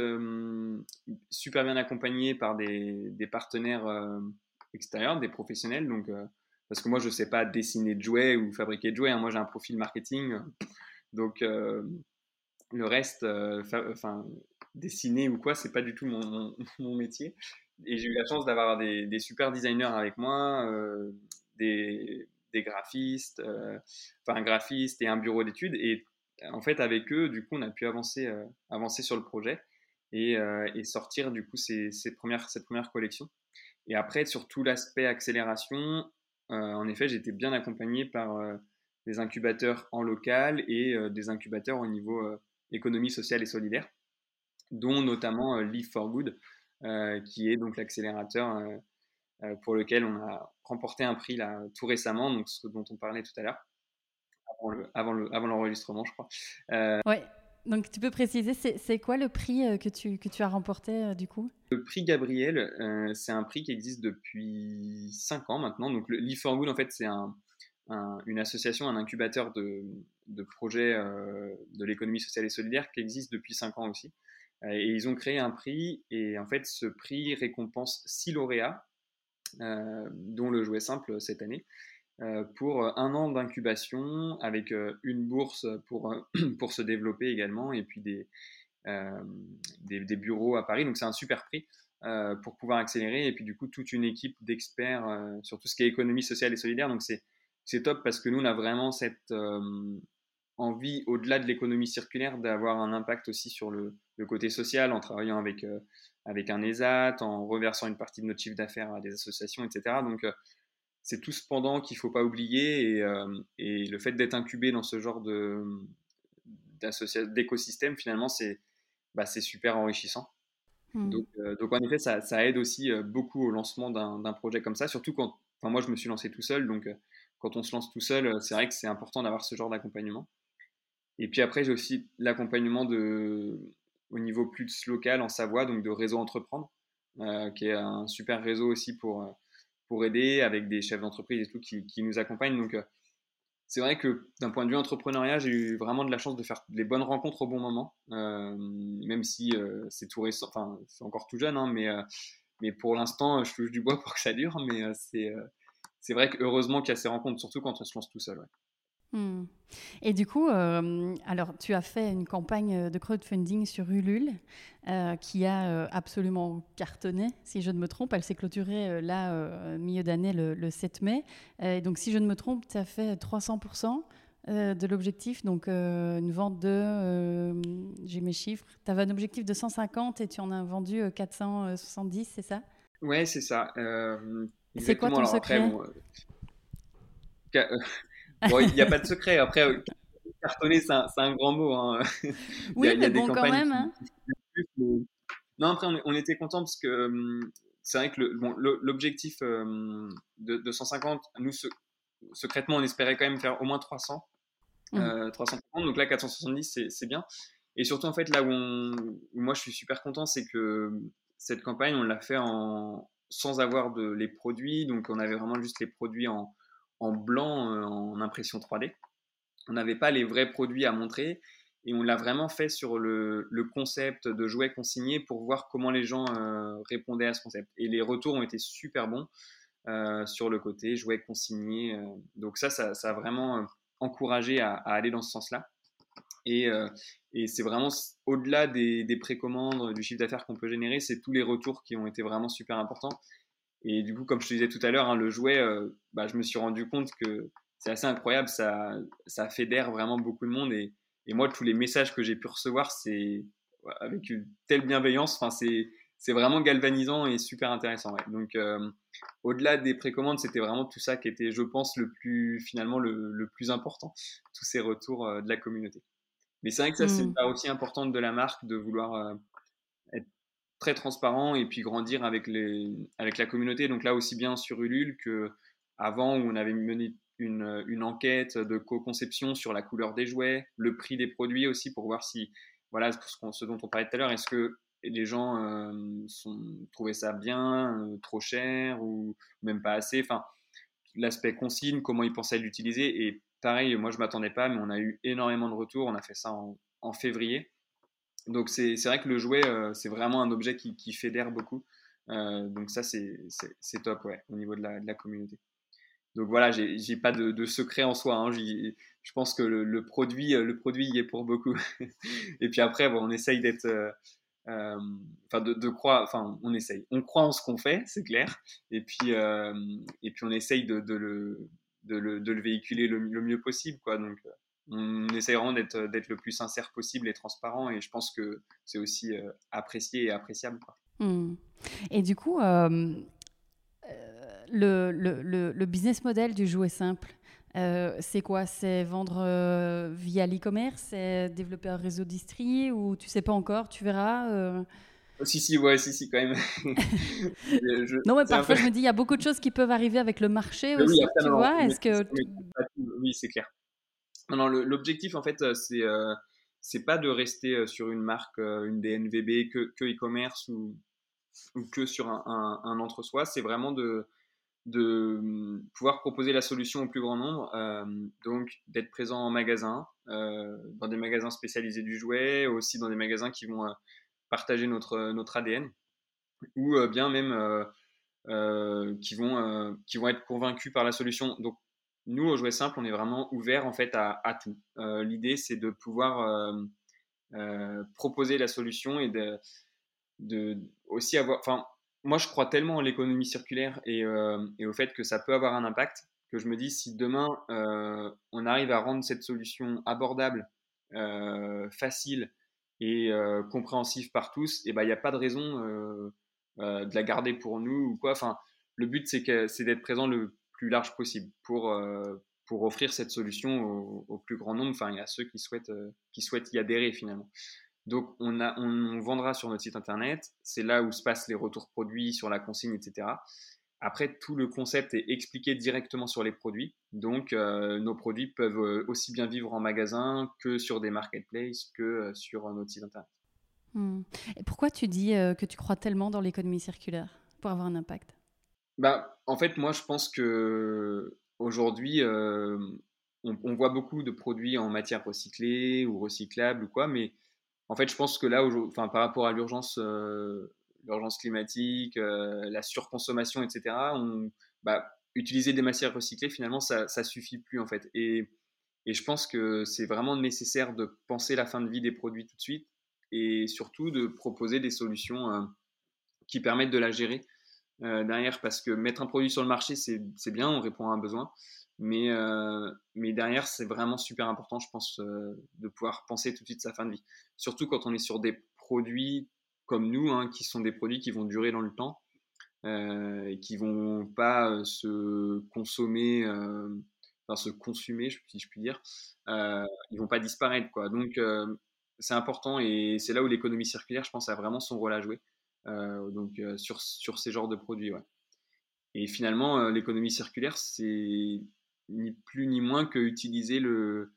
super bien accompagné par des partenaires extérieurs, des professionnels, donc, parce que moi je sais pas dessiner de jouets ou fabriquer de jouets, hein. Moi j'ai un profil marketing, donc le reste, dessiner ou quoi, c'est pas du tout mon métier. Et j'ai eu la chance d'avoir des super designers avec moi, des graphistes, un graphiste et un bureau d'études, et en fait avec eux, du coup, on a pu avancer sur le projet et sortir du coup cette première collection. Et après, sur tout l'aspect accélération, en effet, j'étais bien accompagné par des incubateurs en local et des incubateurs au niveau économie sociale et solidaire, dont notamment Live for Good, qui est donc l'accélérateur pour lequel on a remporté un prix là, tout récemment, donc ce dont on parlait tout à l'heure, avant l'enregistrement, je crois. Oui. Donc, tu peux préciser, c'est quoi le prix que tu as remporté, du coup ? Le prix Gabriel, c'est un prix qui existe depuis 5 ans maintenant. Donc, le Live for Good, en fait, c'est une association, un incubateur de projets de l'économie sociale et solidaire qui existe depuis 5 ans aussi. Et ils ont créé un prix. Et en fait, ce prix récompense 6 lauréats, dont le jouet simple cette année. pour 1 an d'incubation avec une bourse pour se développer également et puis des bureaux à Paris. Donc c'est un super prix pour pouvoir accélérer et puis du coup toute une équipe d'experts sur tout ce qui est économie sociale et solidaire. Donc c'est top parce que nous on a vraiment cette envie au-delà de l'économie circulaire d'avoir un impact aussi sur le côté social en travaillant avec un ESAT, en reversant une partie de notre chiffre d'affaires à des associations, etc. Donc c'est tout ce pendant qu'il ne faut pas oublier et le fait d'être incubé dans ce genre d'écosystème, finalement, c'est super enrichissant. Mmh. Donc, en effet, ça aide aussi beaucoup au lancement d'un projet comme ça, surtout quand, enfin, moi, je me suis lancé tout seul, donc quand on se lance tout seul, c'est vrai que c'est important d'avoir ce genre d'accompagnement. Et puis après, j'ai aussi l'accompagnement au niveau plus local, en Savoie, donc de Réseau Entreprendre, qui est un super réseau aussi pour aider avec des chefs d'entreprise et tout qui nous accompagnent. Donc, c'est vrai que d'un point de vue entrepreneuriat, j'ai eu vraiment de la chance de faire les bonnes rencontres au bon moment, même si c'est tout récent, enfin, c'est encore tout jeune, hein, mais pour l'instant, je touche du bois pour que ça dure. Mais c'est vrai qu'heureusement qu'il y a ces rencontres, surtout quand on se lance tout seul. Ouais. Mmh. Et du coup, alors tu as fait une campagne de crowdfunding sur Ulule qui a absolument cartonné, si je ne me trompe. Elle s'est clôturée milieu d'année, le 7 mai. Donc, si je ne me trompe, tu as fait 300% de l'objectif. Donc, une vente j'ai mes chiffres. Tu avais un objectif de 150 et tu en as vendu 470, c'est ça ? Ouais, c'est ça. C'est quoi ton secret ? Après, bon, il n'y a pas de secret. Après, cartonner, c'est un grand mot. Hein. Oui, mais bon, quand même. Hein. Non, après, on était contents parce que c'est vrai que l'objectif de 150, nous, secrètement, on espérait quand même faire au moins 300. Mmh. 350, donc là, 470, c'est bien. Et surtout, en fait, là où moi, je suis super content, c'est que cette campagne, on l'a fait sans avoir les produits. Donc, on avait vraiment juste les produits en blanc, en impression 3D. On n'avait pas les vrais produits à montrer et on l'a vraiment fait sur le concept de jouets consignés pour voir comment les gens répondaient à ce concept. Et les retours ont été super bons sur le côté jouets consignés. Donc ça a vraiment encouragé à aller dans ce sens-là. Et c'est vraiment au-delà des précommandes, du chiffre d'affaires qu'on peut générer, c'est tous les retours qui ont été vraiment super importants. Et du coup, comme je te disais tout à l'heure, hein, le jouet, je me suis rendu compte que c'est assez incroyable, ça fédère vraiment beaucoup de monde. Et moi, tous les messages que j'ai pu recevoir, c'est avec une telle bienveillance, c'est vraiment galvanisant et super intéressant. Ouais. Donc, au-delà des précommandes, c'était vraiment tout ça qui était, je pense, le plus important, tous ces retours de la communauté. Mais c'est vrai que ça, c'est une part aussi importante de la marque de vouloir être très transparent et puis grandir avec la communauté. Donc là, aussi bien sur Ulule qu'avant, où on avait mené une enquête de co-conception sur la couleur des jouets, le prix des produits aussi, pour voir si, voilà, ce dont on parlait tout à l'heure, est-ce que les gens trouvaient ça bien, trop cher ou même pas assez. Enfin, l'aspect consigne, comment ils pensaient l'utiliser. Et pareil, moi, je ne m'attendais pas, mais on a eu énormément de retours. On a fait ça en février. Donc c'est vrai que le jouet, c'est vraiment un objet qui fédère beaucoup. Donc ça, c'est top, ouais, au niveau de la communauté. Donc voilà, j'ai pas de secret en soi. Hein. Je pense que le produit y est pour beaucoup. Et puis après, bon, on essaye d'être, on croit en ce qu'on fait, c'est clair. Et puis on essaye de le véhiculer le mieux possible, quoi. Donc on essaie vraiment d'être le plus sincère possible et transparent, et je pense que c'est aussi apprécié et appréciable, quoi. Mmh. Et du coup, le business model du jouet simple, c'est quoi ? C'est vendre via l'e-commerce ? C'est développer un réseau distri ? Ou tu sais pas encore ? Tu verras Si, quand même. Non, mais parfois, je me dis, il y a beaucoup de choses qui peuvent arriver avec le marché aussi, oui, tu vois. Oui, c'est clair. Non, l'objectif, en fait, c'est pas de rester sur une marque, une DNVB, que e-commerce ou que sur un entre-soi. C'est vraiment de pouvoir proposer la solution au plus grand nombre. Donc, d'être présent en magasin, dans des magasins spécialisés du jouet, aussi dans des magasins qui vont partager notre ADN, ou bien même qui vont être convaincus par la solution. Donc, Nous, au Jouet Simple, on est vraiment ouvert en fait à tout. L'idée, c'est de pouvoir proposer la solution et de aussi avoir. Enfin, moi, je crois tellement en l'économie circulaire et au fait que ça peut avoir un impact, que je me dis si demain on arrive à rendre cette solution abordable, facile et compréhensive par tous, et ben il n'y a pas de raison de la garder pour nous ou quoi. Enfin, le but c'est d'être présent le plus large possible pour offrir cette solution au plus grand nombre. Enfin, il y a ceux qui souhaitent y adhérer finalement. Donc on vendra sur notre site internet, c'est là où se passent les retours produits sur la consigne, etc. Après, tout le concept est expliqué directement sur les produits. Donc, nos produits peuvent aussi bien vivre en magasin que sur des marketplaces, que sur notre site internet. Mmh. Et pourquoi tu dis que tu crois tellement dans l'économie circulaire pour avoir un impact ? Bah, en fait, moi, je pense qu'aujourd'hui, on voit beaucoup de produits en matière recyclée ou recyclable ou quoi. Mais en fait, je pense que là, par rapport à l'urgence climatique, la surconsommation, etc. Utiliser des matières recyclées, finalement, ça suffit plus en fait. Et je pense que c'est vraiment nécessaire de penser la fin de vie des produits tout de suite et surtout de proposer des solutions qui permettent de la gérer derrière. Parce que mettre un produit sur le marché, c'est bien, on répond à un besoin. Mais derrière, c'est vraiment super important, je pense, de pouvoir penser tout de suite sa fin de vie. Surtout quand on est sur des produits comme nous, hein, qui sont des produits qui vont durer dans le temps, qui vont pas se consommer, se consumer, si je puis dire, ils vont pas disparaître, quoi. Donc, c'est important et c'est là où l'économie circulaire, je pense, a vraiment son rôle à jouer, sur ces genres de produits, ouais. Et finalement, l'économie circulaire, c'est ni plus ni moins que utiliser le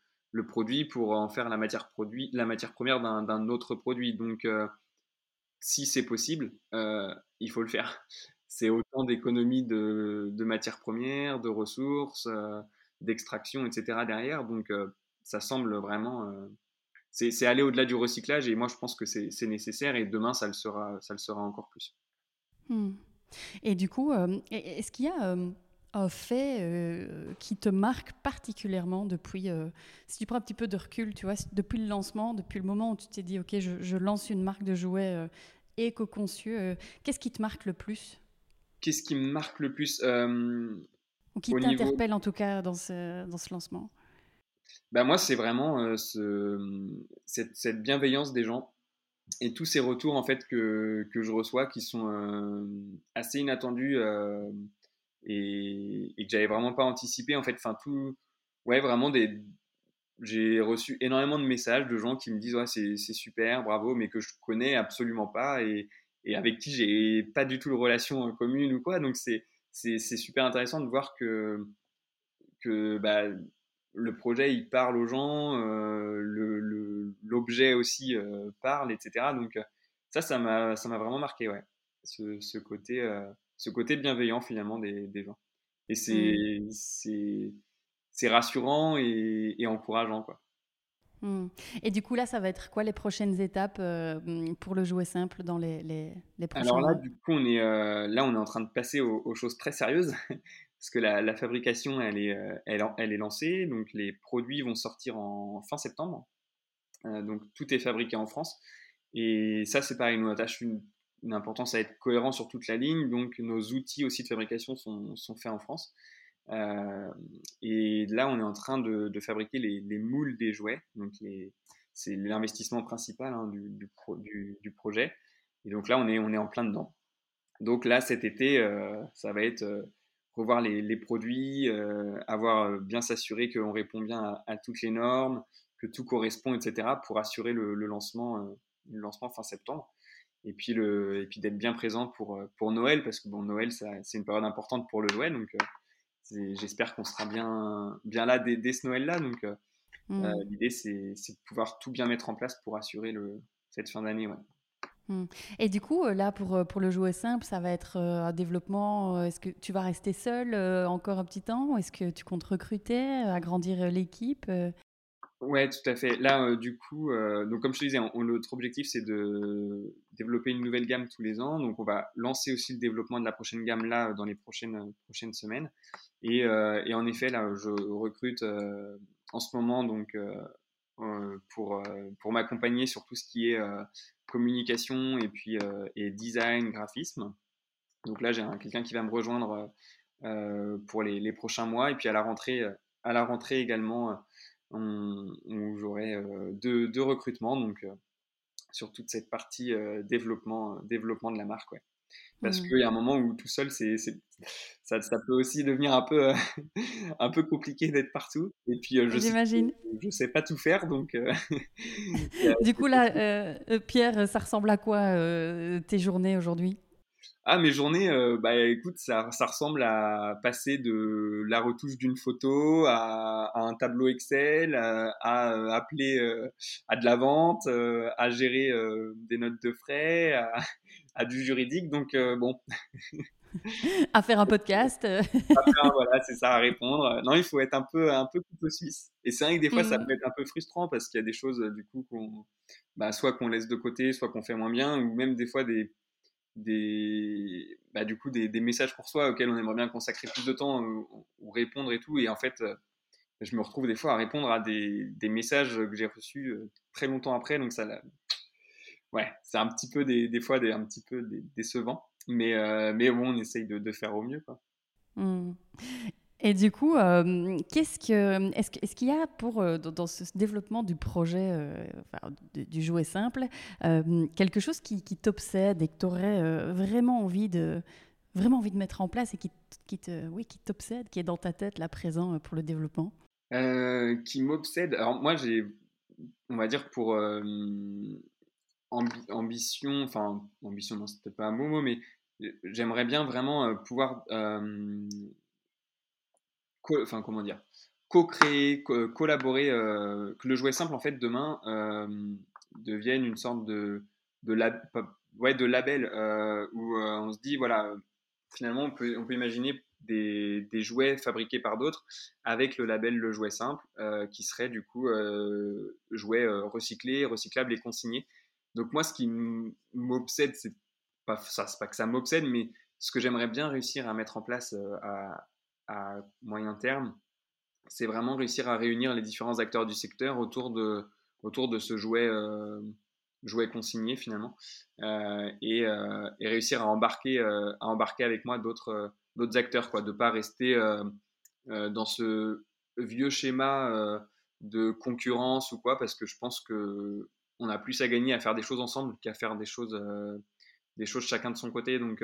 produit pour en faire la matière première d'un autre produit. Donc, si c'est possible, il faut le faire. C'est autant d'économies de matières premières, de ressources, d'extraction, etc. derrière. Donc, ça semble vraiment... c'est aller au-delà du recyclage et moi, je pense que c'est nécessaire et demain, ça le sera encore plus. Mmh. Et du coup, est-ce qu'il y a un fait qui te marque particulièrement depuis... si tu prends un petit peu de recul, tu vois, depuis le lancement, depuis le moment où tu t'es dit « Ok, je lance une marque de jouets éco-conçue », qu'est-ce qui te marque le plus ? Qu'est-ce qui me marque le plus ou qui t'interpelle en tout cas dans ce lancement ? Bah, moi, c'est vraiment cette bienveillance des gens et tous ces retours en fait, que je reçois qui sont assez inattendus... Et que j'avais vraiment pas anticipé en fait, j'ai reçu énormément de messages de gens qui me disent ouais, c'est super, bravo, mais que je connais absolument pas et avec qui j'ai pas du tout de relation commune ou quoi, donc c'est super intéressant de voir que le projet il parle aux gens, l'objet aussi parle, etc. Donc ça m'a vraiment marqué, ouais, ce côté bienveillant finalement des gens. Et c'est rassurant et encourageant, quoi. Mmh. Et du coup, là, ça va être quoi les prochaines étapes pour le Jouet Simple dans les prochains mois ? Alors là, du coup, on est en train de passer aux choses très sérieuses parce que la fabrication, elle est lancée. Donc, les produits vont sortir en fin septembre. Donc, tout est fabriqué en France. Et ça, c'est pareil, nous attache une importance à être cohérent sur toute la ligne, donc nos outils aussi de fabrication sont faits en France. Et là, on est en train de fabriquer les moules des jouets, donc c'est l'investissement principal, hein, du projet. Et donc là, on est en plein dedans. Donc là, cet été, ça va être revoir les produits, avoir bien s'assurer qu'on répond bien à toutes les normes, que tout correspond, etc., pour assurer le lancement fin septembre. Et puis d'être bien présent pour Noël, parce que bon, Noël, c'est une période importante pour le jouet, donc j'espère qu'on sera bien là dès ce Noël-là. Donc l'idée, c'est de pouvoir tout bien mettre en place pour assurer cette fin d'année. Ouais. Mmh. Et du coup, là, pour le Jouet Simple, ça va être un développement. Est-ce que tu vas rester seul encore un petit temps ? Est-ce que tu comptes recruter, agrandir l'équipe ? Ouais, tout à fait. Là, du coup, donc comme je te disais, notre objectif, c'est de développer une nouvelle gamme tous les ans. Donc, on va lancer aussi le développement de la prochaine gamme là dans les prochaines semaines. Et en effet, là, je recrute en ce moment donc pour m'accompagner sur tout ce qui est communication et puis et design, graphisme. Donc là, j'ai quelqu'un qui va me rejoindre pour les prochains mois. Et puis à la rentrée également. J'aurai deux recrutements donc sur toute cette partie développement de la marque, ouais. Parce qu'il y a un moment où tout seul ça peut aussi devenir un peu compliqué d'être partout et puis je sais pas tout faire donc Du coup là Pierre, ça ressemble à quoi tes journées aujourd'hui? Ah, mes journées, bah écoute, ça ressemble à passer de la retouche d'une photo à un tableau Excel, à appeler à de la vente, à gérer des notes de frais, à du juridique. Donc bon, à faire un podcast. Voilà, c'est ça, à répondre. Non, il faut être un peu couteau suisse. Et c'est vrai que des fois, ça peut être un peu frustrant parce qu'il y a des choses du coup soit qu'on laisse de côté, soit qu'on fait moins bien, ou même des fois des messages pour soi auxquels on aimerait bien consacrer plus de temps ou répondre et tout, et en fait je me retrouve des fois à répondre à des messages que j'ai reçus très longtemps après, donc ça ouais, c'est un petit peu des fois décevant, mais bon, on essaye de faire au mieux, quoi. Et du coup, est-ce qu'il y a dans ce développement du projet du jouet simple quelque chose qui t'obsède et que tu aurais vraiment envie de mettre en place et qui t'obsède, qui est dans ta tête là présent pour le développement? Qui m'obsède? Alors moi, j'ai, on va dire, pour ambition, enfin ambition, non, c'est peut-être pas un bon mot, mais j'aimerais bien vraiment pouvoir co-créer, collaborer, que le jouet simple, en fait, demain, devienne une sorte de label où on se dit, voilà, finalement, on peut imaginer des jouets fabriqués par d'autres avec le label Le Jouet Simple, qui serait, du coup, jouet recyclé, recyclable et consigné. Donc, moi, ce qui m'obsède, c'est pas que ça m'obsède, mais ce que j'aimerais bien réussir à mettre en place à moyen terme, c'est vraiment réussir à réunir les différents acteurs du secteur autour de ce jouet consigné, finalement, et réussir à embarquer avec moi d'autres acteurs, quoi, de pas rester dans ce vieux schéma de concurrence ou quoi, parce que je pense que on a plus à gagner à faire des choses ensemble qu'à faire des choses chacun de son côté. Donc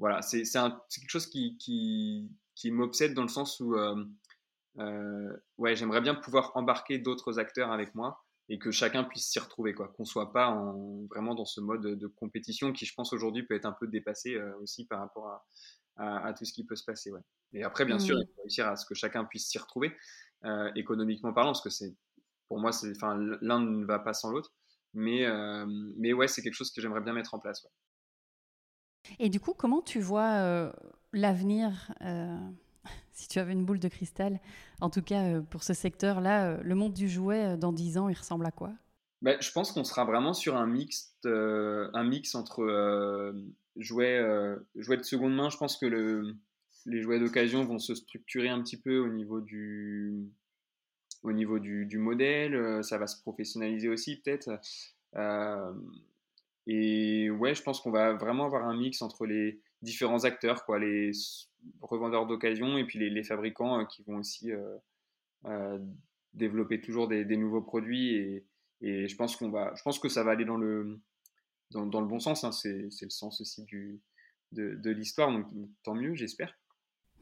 voilà, c'est quelque chose qui m'obsède, dans le sens où ouais, j'aimerais bien pouvoir embarquer d'autres acteurs avec moi et que chacun puisse s'y retrouver, quoi, qu'on soit pas vraiment dans ce mode de compétition qui, je pense, aujourd'hui peut être un peu dépassé aussi par rapport à tout ce qui peut se passer, ouais. Et après, bien sûr, il faut réussir à ce que chacun puisse s'y retrouver économiquement parlant, parce que pour moi l'un ne va pas sans l'autre, mais ouais, c'est quelque chose que j'aimerais bien mettre en place, ouais. Et du coup, comment tu vois l'avenir, si tu avais une boule de cristal, en tout cas pour ce secteur-là, le monde du jouet dans 10 ans, il ressemble à quoi? Je pense qu'on sera vraiment sur un mix entre jouets de seconde main. Je pense que les jouets d'occasion vont se structurer un petit peu au niveau du modèle. Ça va se professionnaliser aussi, peut-être. Et ouais, je pense qu'on va vraiment avoir un mix entre les différents acteurs, quoi, les revendeurs d'occasion et puis les fabricants qui vont aussi développer toujours des nouveaux produits. Et je pense que ça va aller dans le bon sens, hein. C'est le sens aussi de l'histoire, donc tant mieux, j'espère.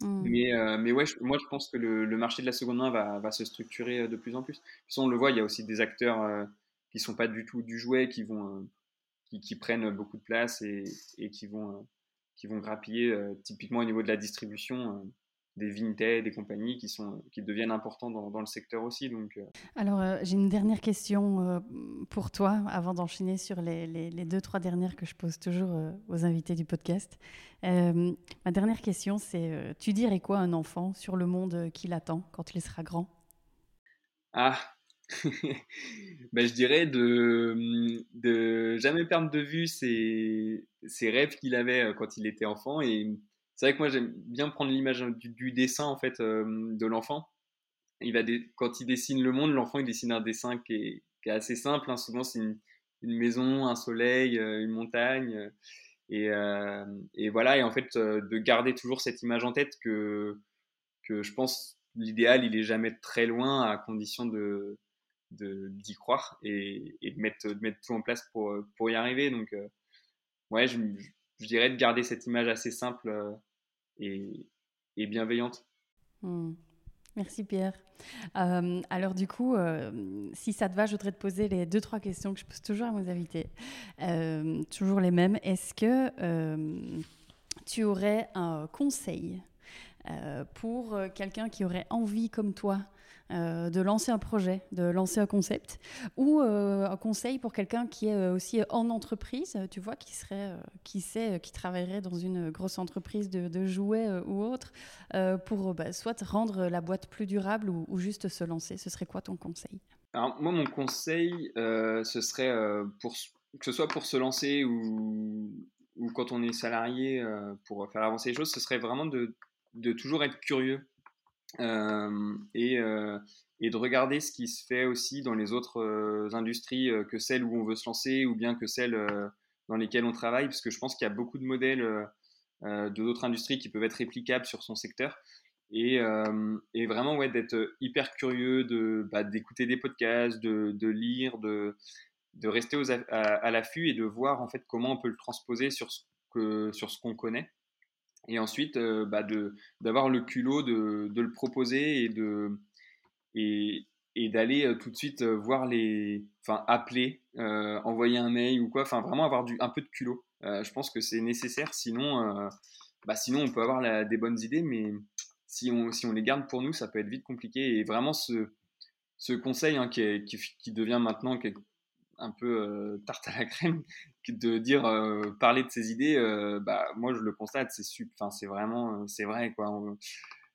Mais ouais, moi je pense que le marché de la seconde main va se structurer de plus en plus. De toute façon, on le voit, il y a aussi des acteurs qui ne sont pas du tout du jouet, qui vont... Qui prennent beaucoup de place et qui vont grappiller, typiquement au niveau de la distribution, des Vinted, des compagnies qui deviennent importants dans le secteur aussi. Donc. Alors, j'ai une dernière question pour toi, avant d'enchaîner sur les 2-3 dernières que je pose toujours aux invités du podcast. Ma dernière question, c'est tu dirais quoi à un enfant sur le monde qui l'attend quand il sera grand ? Ah, Je dirais de jamais perdre de vue ses rêves qu'il avait quand il était enfant. Et c'est vrai que moi, j'aime bien prendre l'image du dessin, en fait, de l'enfant. Quand il dessine le monde, l'enfant, il dessine un dessin qui est assez simple, hein. Souvent, c'est une maison, un soleil, une montagne. Et voilà. Et en fait, de garder toujours cette image en tête que je pense, l'idéal, il est jamais très loin, à condition d'y croire et de mettre tout en place pour y arriver. Donc, ouais, je dirais de garder cette image assez simple et bienveillante. Merci Pierre. Alors du coup, si ça te va, je voudrais te poser les 2-3 questions que je pose toujours à mes invités. Toujours les mêmes. Est-ce que tu aurais un conseil pour quelqu'un qui aurait envie, comme toi, de lancer un projet, de lancer un concept, ou un conseil pour quelqu'un qui est aussi en entreprise, tu vois, qui travaillerait dans une grosse entreprise de jouets ou autre, pour soit rendre la boîte plus durable ou juste se lancer. Ce serait quoi ton conseil ? Alors, moi, mon conseil, ce serait, que ce soit pour se lancer ou quand on est salarié, pour faire avancer les choses, ce serait vraiment de toujours être curieux. Et de regarder ce qui se fait aussi dans les autres industries que celles où on veut se lancer, ou bien que celles dans lesquelles on travaille, parce que je pense qu'il y a beaucoup de modèles de d'autres industries qui peuvent être réplicables sur son secteur, et vraiment, ouais, d'être hyper curieux, d'écouter des podcasts, de lire, de rester à l'affût, et de voir en fait comment on peut le transposer sur ce qu'on connaît. Et ensuite, d'avoir le culot de le proposer, et d'aller tout de suite voir appeler, envoyer un mail ou quoi. Enfin, vraiment avoir un peu de culot. Je pense que c'est nécessaire. Sinon on peut avoir des bonnes idées, mais si on les garde pour nous, ça peut être vite compliqué. Et vraiment, ce conseil, hein, qui devient maintenant un peu tarte à la crème, de dire parler de ses idées, moi je le constate, c'est vraiment, c'est vrai quoi.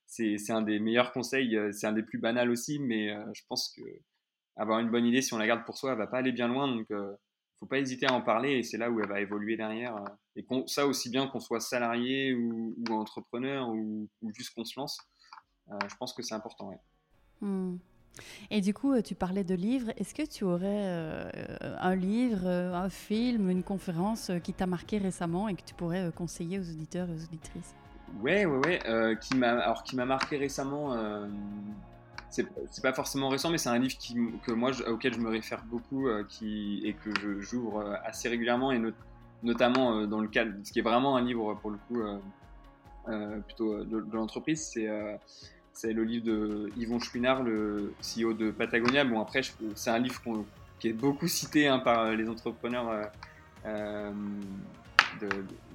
C'est un des meilleurs conseils, c'est un des plus banals aussi, mais je pense que avoir une bonne idée, si on la garde pour soi, elle va pas aller bien loin, donc faut pas hésiter à en parler, et c'est là où elle va évoluer derrière, et ça aussi bien qu'on soit salarié ou entrepreneur ou juste qu'on se lance, je pense que c'est important, ouais. Et du coup, tu parlais de livres. Est-ce que tu aurais un livre, un film, une conférence qui t'a marqué récemment et que tu pourrais conseiller aux auditeurs et aux auditrices ? Ouais. Qui m'a marqué récemment, c'est pas forcément récent, mais c'est un livre auquel je me réfère beaucoup, et que j'ouvre assez régulièrement, et notamment dans le cadre, ce qui est vraiment un livre pour le coup plutôt de l'entreprise, c'est le livre de Yvon Chouinard, le CEO de Patagonia. Bon, après, c'est un livre qui est beaucoup cité, hein, par les entrepreneurs de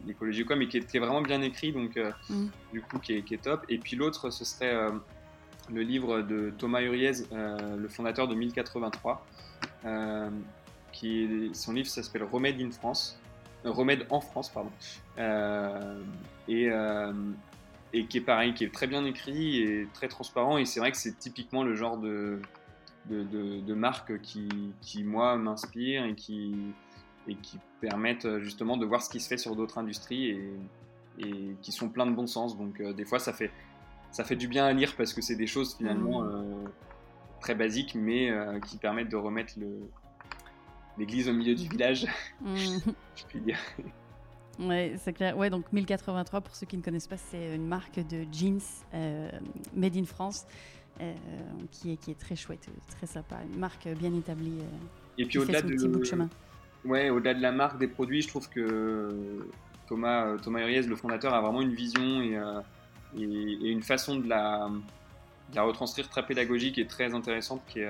l'écologie, quoi, mais qui est vraiment bien écrit, donc du coup qui est top. Et puis l'autre, ce serait le livre de Thomas Huriez, le fondateur de 1083. Son livre, ça s'appelle Remède en France, pardon. Et qui est pareil, qui est très bien écrit et très transparent, et c'est vrai que c'est typiquement le genre de marque qui moi m'inspire, et qui permettent justement de voir ce qui se fait sur d'autres industries, et qui sont pleins de bon sens, donc des fois ça fait du bien à lire, parce que c'est des choses finalement très basiques, mais qui permettent de remettre l'église au milieu du village, je puis dire. Oui, c'est clair. Ouais, donc 1083, pour ceux qui ne connaissent pas, c'est une marque de jeans made in France, qui est très chouette, très sympa, une marque bien établie. Et puis au-delà petit bout de chemin. Ouais, au-delà de la marque, des produits, je trouve que Thomas Huriez, le fondateur, a vraiment une vision et une façon de la retranscrire très pédagogique et très intéressante, qui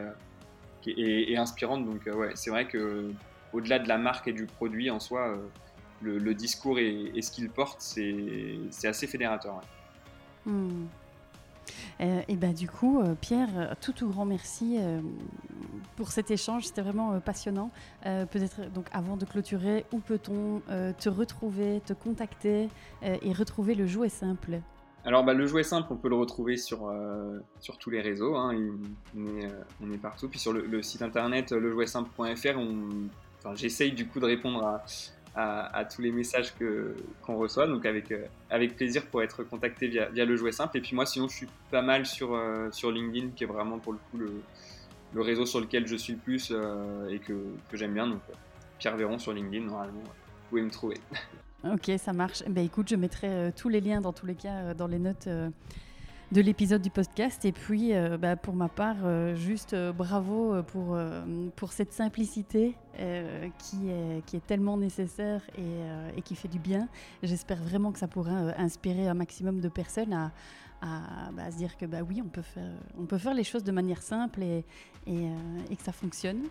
est inspirante. Donc ouais, c'est vrai que au-delà de la marque et du produit en soi, le discours et ce qu'il porte, c'est assez fédérateur. Ouais. Et ben du coup, Pierre, tout grand merci pour cet échange, c'était vraiment passionnant. Peut-être donc avant de clôturer, où peut-on te retrouver, te contacter et retrouver le jouet simple ? Alors bah, le jouet simple, on peut le retrouver sur tous les réseaux, hein. On est partout. Puis sur le site internet lejouetsimple.fr, j'essaye du coup de répondre à tous les messages qu'on reçoit, donc avec plaisir pour être contacté via le jouet simple. Et puis moi sinon je suis pas mal sur LinkedIn, qui est vraiment pour le coup le réseau sur lequel je suis le plus et que j'aime bien, donc Pierre Véron sur LinkedIn normalement, vous pouvez me trouver. Ok, ça marche. Ben, écoute, je mettrai tous les liens dans tous les cas dans les notes de l'épisode du podcast. Et puis, pour ma part, juste bravo pour cette simplicité qui est tellement nécessaire et qui fait du bien. J'espère vraiment que ça pourra inspirer un maximum de personnes à se dire que bah oui, on peut faire les choses de manière simple et que ça fonctionne.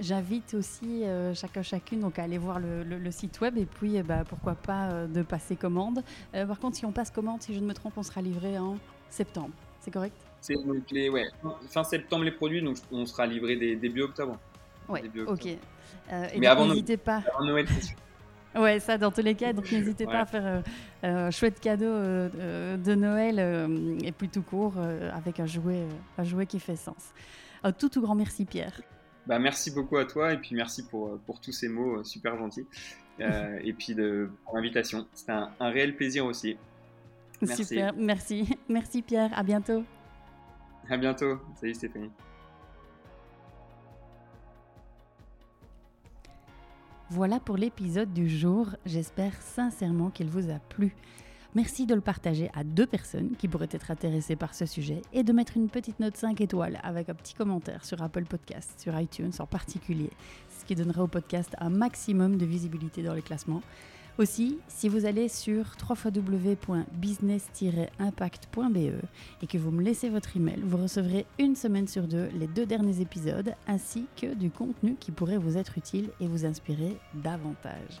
J'invite aussi chacune donc à aller voir le site web, et puis pourquoi pas de passer commande. Par contre, si on passe commande, si je ne me trompe, on sera livré en septembre, c'est correct? C'est donc fin septembre les produits, donc on sera livré début octobre. Ouais, ok. Mais donc, n'hésitez pas. Avant Noël, c'est sûr. Ouais, ça dans tous les cas, donc n'hésitez pas à faire un chouette cadeau de Noël et puis tout court avec un jouet qui fait sens. Un tout grand merci Pierre. Bah, merci beaucoup à toi, et puis merci pour tous ces mots super gentils et puis pour l'invitation. C'était un réel plaisir aussi. Merci. Super, merci. Merci Pierre, à bientôt. À bientôt, salut Stéphanie. Voilà pour l'épisode du jour, j'espère sincèrement qu'il vous a plu. Merci de le partager à 2 personnes qui pourraient être intéressées par ce sujet, et de mettre une petite note 5 étoiles avec un petit commentaire sur Apple Podcasts, sur iTunes en particulier, ce qui donnera au podcast un maximum de visibilité dans les classements. Aussi, si vous allez sur www.business-impact.be et que vous me laissez votre email, vous recevrez une semaine sur 2 les 2 derniers épisodes, ainsi que du contenu qui pourrait vous être utile et vous inspirer davantage.